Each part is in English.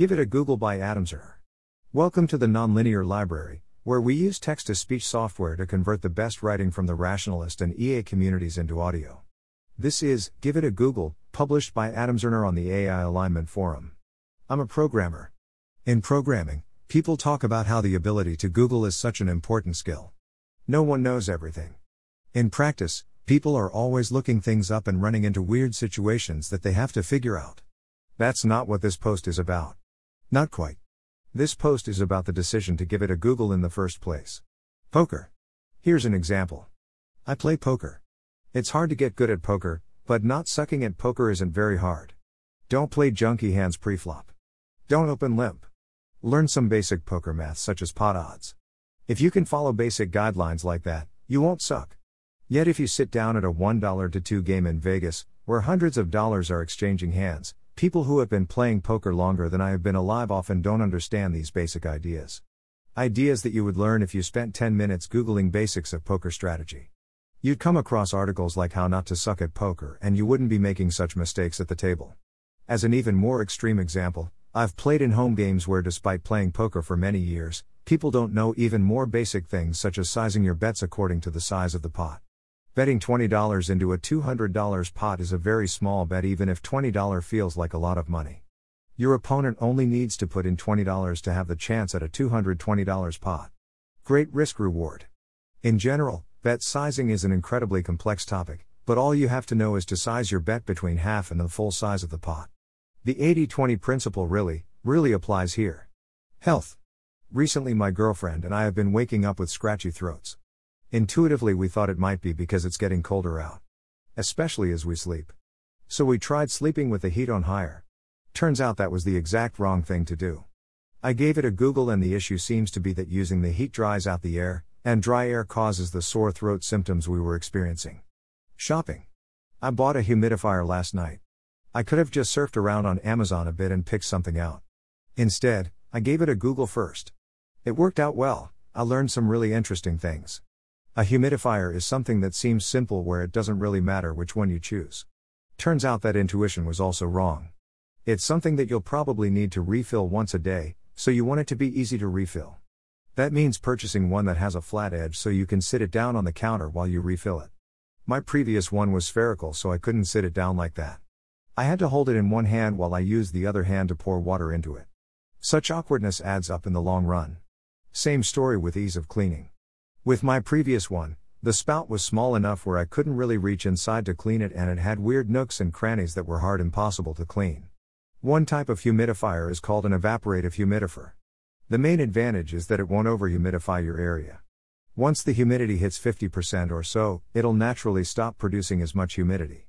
Give it a Google by Adam Zerner. Welcome to the Nonlinear Library, where we use text-to-speech software to convert the best writing from the rationalist and EA communities into audio. This is Give It a Google, published by Adam Zerner on the AI Alignment Forum. I'm a programmer. In programming, people talk about how the ability to Google is such an important skill. No one knows everything. In practice, people are always looking things up and running into weird situations that they have to figure out. That's not what this post is about. Not quite. This post is about the decision to give it a Google in the first place. Poker. Here's an example. I play poker. It's hard to get good at poker, but not sucking at poker isn't very hard. Don't play junky hands preflop. Don't open limp. Learn some basic poker math such as pot odds. If you can follow basic guidelines like that, you won't suck. Yet if you sit down at a $1 to 2 game in Vegas, where hundreds of dollars are exchanging hands, people who have been playing poker longer than I have been alive often don't understand these basic ideas. Ideas that you would learn if you spent 10 minutes Googling basics of poker strategy. You'd come across articles like how not to suck at poker and you wouldn't be making such mistakes at the table. As an even more extreme example, I've played in home games where despite playing poker for many years, people don't know even more basic things such as sizing your bets according to the size of the pot. Betting $20 into a $200 pot is a very small bet even if $20 feels like a lot of money. Your opponent only needs to put in $20 to have the chance at a $220 pot. Great risk reward. In general, bet sizing is an incredibly complex topic, but all you have to know is to size your bet between half and the full size of the pot. The 80-20 principle really applies here. Health. Recently my girlfriend and I have been waking up with scratchy throats. Intuitively we thought it might be because it's getting colder out. Especially as we sleep. So we tried sleeping with the heat on higher. Turns out that was the exact wrong thing to do. I gave it a Google and the issue seems to be that using the heat dries out the air, and dry air causes the sore throat symptoms we were experiencing. Shopping. I bought a humidifier last night. I could have just surfed around on Amazon a bit and picked something out. Instead, I gave it a Google first. It worked out well, I learned some really interesting things. A humidifier is something that seems simple where it doesn't really matter which one you choose. Turns out that intuition was also wrong. It's something that you'll probably need to refill once a day, so you want it to be easy to refill. That means purchasing one that has a flat edge so you can sit it down on the counter while you refill it. My previous one was spherical so I couldn't sit it down like that. I had to hold it in one hand while I used the other hand to pour water into it. Such awkwardness adds up in the long run. Same story with ease of cleaning. With my previous one, the spout was small enough where I couldn't really reach inside to clean it and it had weird nooks and crannies that were hard impossible to clean. One type of humidifier is called an evaporative humidifier. The main advantage is that it won't over-humidify your area. Once the humidity hits 50% or so, it'll naturally stop producing as much humidity.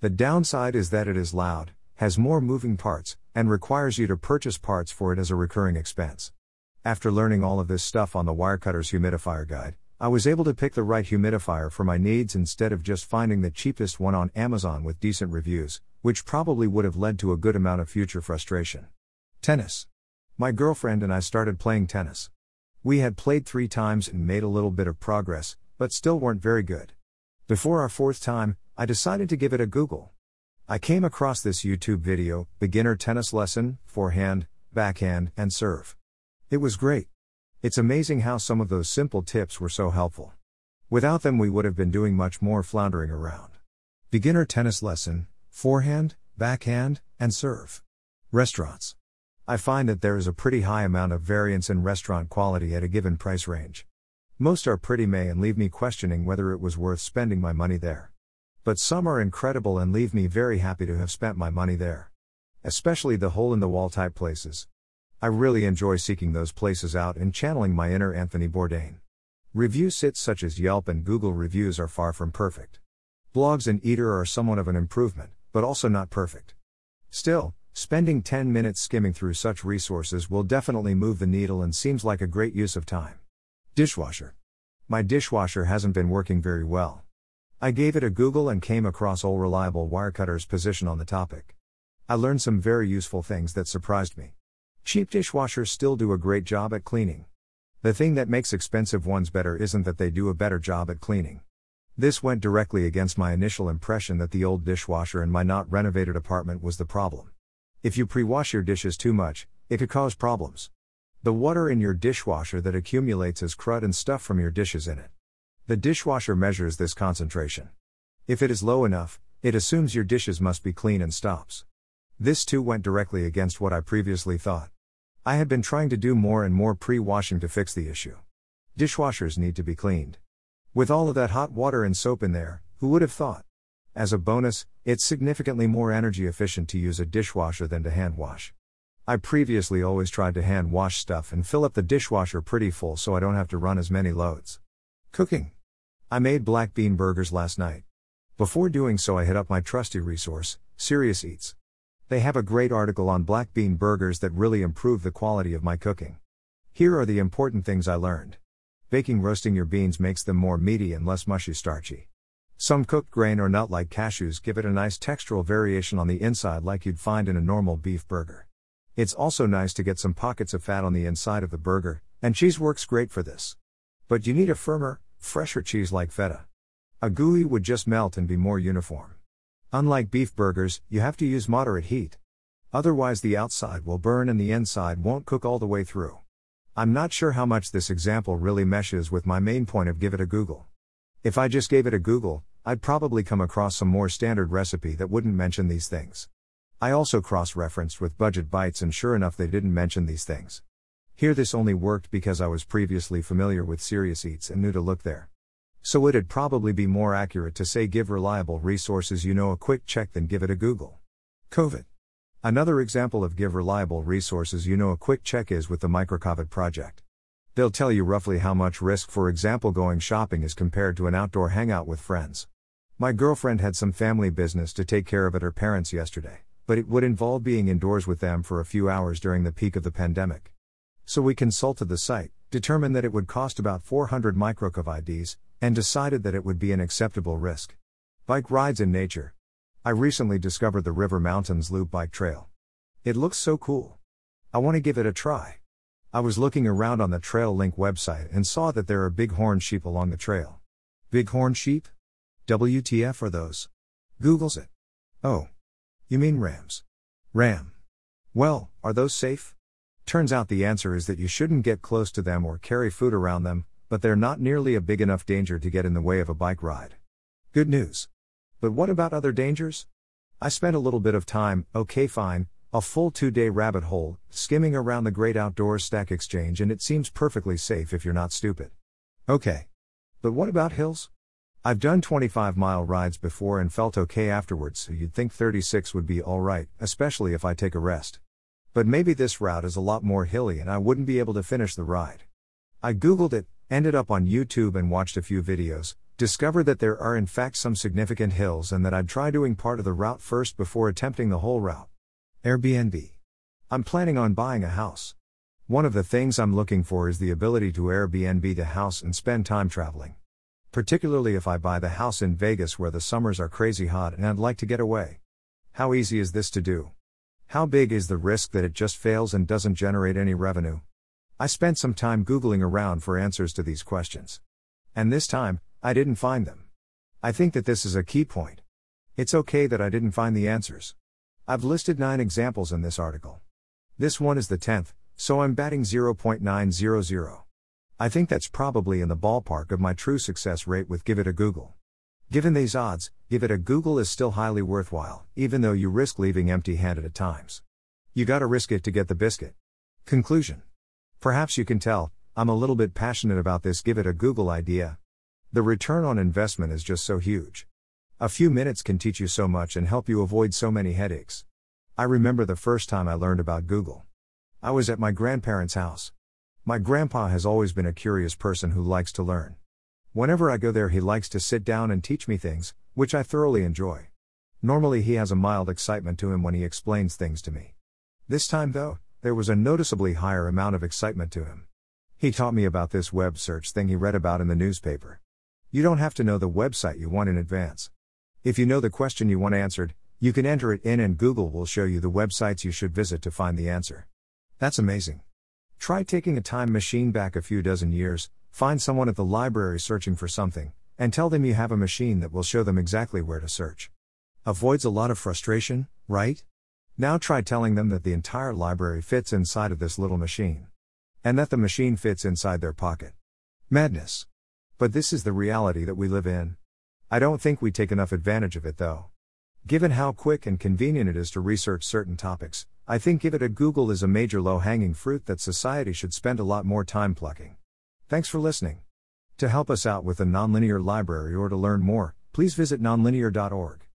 The downside is that it is loud, has more moving parts, and requires you to purchase parts for it as a recurring expense. After learning all of this stuff on the Wirecutter's humidifier guide, I was able to pick the right humidifier for my needs instead of just finding the cheapest one on Amazon with decent reviews, which probably would have led to a good amount of future frustration. Tennis. My girlfriend and I started playing tennis. We had played 3 times and made a little bit of progress, but still weren't very good. Before our 4th time, I decided to give it a Google. I came across this YouTube video, beginner tennis lesson, forehand, backhand, and serve. It was great. It's amazing how some of those simple tips were so helpful. Without them we would have been doing much more floundering around. Beginner tennis lesson, forehand, backhand, and serve. Restaurants. I find that there is a pretty high amount of variance in restaurant quality at a given price range. Most are pretty meh and leave me questioning whether it was worth spending my money there. But some are incredible and leave me very happy to have spent my money there. Especially the hole-in-the-wall type places. I really enjoy seeking those places out and channeling my inner Anthony Bourdain. Review sites such as Yelp and Google reviews are far from perfect. Blogs and Eater are somewhat of an improvement, but also not perfect. Still, spending 10 minutes skimming through such resources will definitely move the needle and seems like a great use of time. Dishwasher. My dishwasher hasn't been working very well. I gave it a Google and came across All Reliable Wirecutter's position on the topic. I learned some very useful things that surprised me. Cheap dishwashers still do a great job at cleaning. The thing that makes expensive ones better isn't that they do a better job at cleaning. This went directly against my initial impression that the old dishwasher in my not renovated apartment was the problem. If you pre-wash your dishes too much, It could cause problems. The water in your dishwasher that accumulates is crud and stuff from your dishes in it. The dishwasher measures this concentration. If it is low enough, it assumes your dishes must be clean and stops. This too went directly against what I previously thought. I had been trying to do more and more pre-washing to fix the issue. Dishwashers need to be cleaned. With all of that hot water and soap in there, who would have thought? As a bonus, it's significantly more energy efficient to use a dishwasher than to hand wash. I previously always tried to hand wash stuff and fill up the dishwasher pretty full so I don't have to run as many loads. Cooking. I made black bean burgers last night. Before doing so I hit up my trusty resource, Serious Eats. They have a great article on black bean burgers that really improved the quality of my cooking. Here are the important things I learned. Baking roasting your beans makes them more meaty and less mushy starchy. Some cooked grain or nut like cashews give it a nice textural variation on the inside like you'd find in a normal beef burger. It's also nice to get some pockets of fat on the inside of the burger, and cheese works great for this. But you need a firmer, fresher cheese like feta. A gooey would just melt and be more uniform. Unlike beef burgers, you have to use moderate heat. Otherwise the outside will burn and the inside won't cook all the way through. I'm not sure how much this example really meshes with my main point of give it a Google. If I just gave it a Google, I'd probably come across some more standard recipe that wouldn't mention these things. I also cross-referenced with Budget Bytes and sure enough they didn't mention these things. Here this only worked because I was previously familiar with Serious Eats and knew to look there. So it'd probably be more accurate to say give reliable resources a quick check than give it a Google. COVID. Another example of give reliable resources a quick check is with the microCOVID project. They'll tell you roughly how much risk for example going shopping is compared to an outdoor hangout with friends. My girlfriend had some family business to take care of at her parents' yesterday. But it would involve being indoors with them for a few hours during the peak of the pandemic. So we consulted the site, determined that it would cost about 400 microCOVIDs, and decided that it would be an acceptable risk. Bike rides in nature. I recently discovered the River Mountains Loop Bike Trail. It looks so cool. I want to give it a try. I was looking around on the TrailLink website and saw that there are bighorn sheep along the trail. Bighorn sheep? WTF are those? Googles it. Oh. You mean rams? Ram. Well, are those safe? Turns out the answer is that you shouldn't get close to them or carry food around them, but they're not nearly a big enough danger to get in the way of a bike ride. Good news. But what about other dangers? I spent a little bit of time, a full 2-day rabbit hole, skimming around the Great Outdoors Stack Exchange and it seems perfectly safe if you're not stupid. Okay. But what about hills? I've done 25-mile rides before and felt okay afterwards, so you'd think 36 would be alright, especially if I take a rest. But maybe this route is a lot more hilly and I wouldn't be able to finish the ride. I googled it, ended up on YouTube and watched a few videos, discovered that there are in fact some significant hills and that I'd try doing part of the route first before attempting the whole route. Airbnb. I'm planning on buying a house. One of the things I'm looking for is the ability to Airbnb the house and spend time traveling. Particularly if I buy the house in Vegas where the summers are crazy hot and I'd like to get away. How easy is this to do? How big is the risk that it just fails and doesn't generate any revenue? I spent some time Googling around for answers to these questions. And this time, I didn't find them. I think that this is a key point. It's okay that I didn't find the answers. I've listed 9 examples in this article. This one is the 10th, so I'm batting 0.900. I think that's probably in the ballpark of my true success rate with Give It a Google. Given these odds, Give It a Google is still highly worthwhile, even though you risk leaving empty-handed at times. You gotta risk it to get the biscuit. Conclusion. Perhaps you can tell, I'm a little bit passionate about this Give It a Google idea. The return on investment is just so huge. A few minutes can teach you so much and help you avoid so many headaches. I remember the first time I learned about Google. I was at my grandparents' house. My grandpa has always been a curious person who likes to learn. Whenever I go there he likes to sit down and teach me things, which I thoroughly enjoy. Normally he has a mild excitement to him when he explains things to me. This time though, there was a noticeably higher amount of excitement to him. He taught me about this web search thing he read about in the newspaper. You don't have to know the website you want in advance. If you know the question you want answered, you can enter it in and Google will show you the websites you should visit to find the answer. That's amazing. Try taking a time machine back a few dozen years, find someone at the library searching for something, and tell them you have a machine that will show them exactly where to search. Avoids a lot of frustration, right? Now try telling them that the entire library fits inside of this little machine. And that the machine fits inside their pocket. Madness. But this is the reality that we live in. I don't think we take enough advantage of it though. Given how quick and convenient it is to research certain topics, I think give it a Google is a major low-hanging fruit that society should spend a lot more time plucking. Thanks for listening. To help us out with the Nonlinear Library or to learn more, please visit nonlinear.org.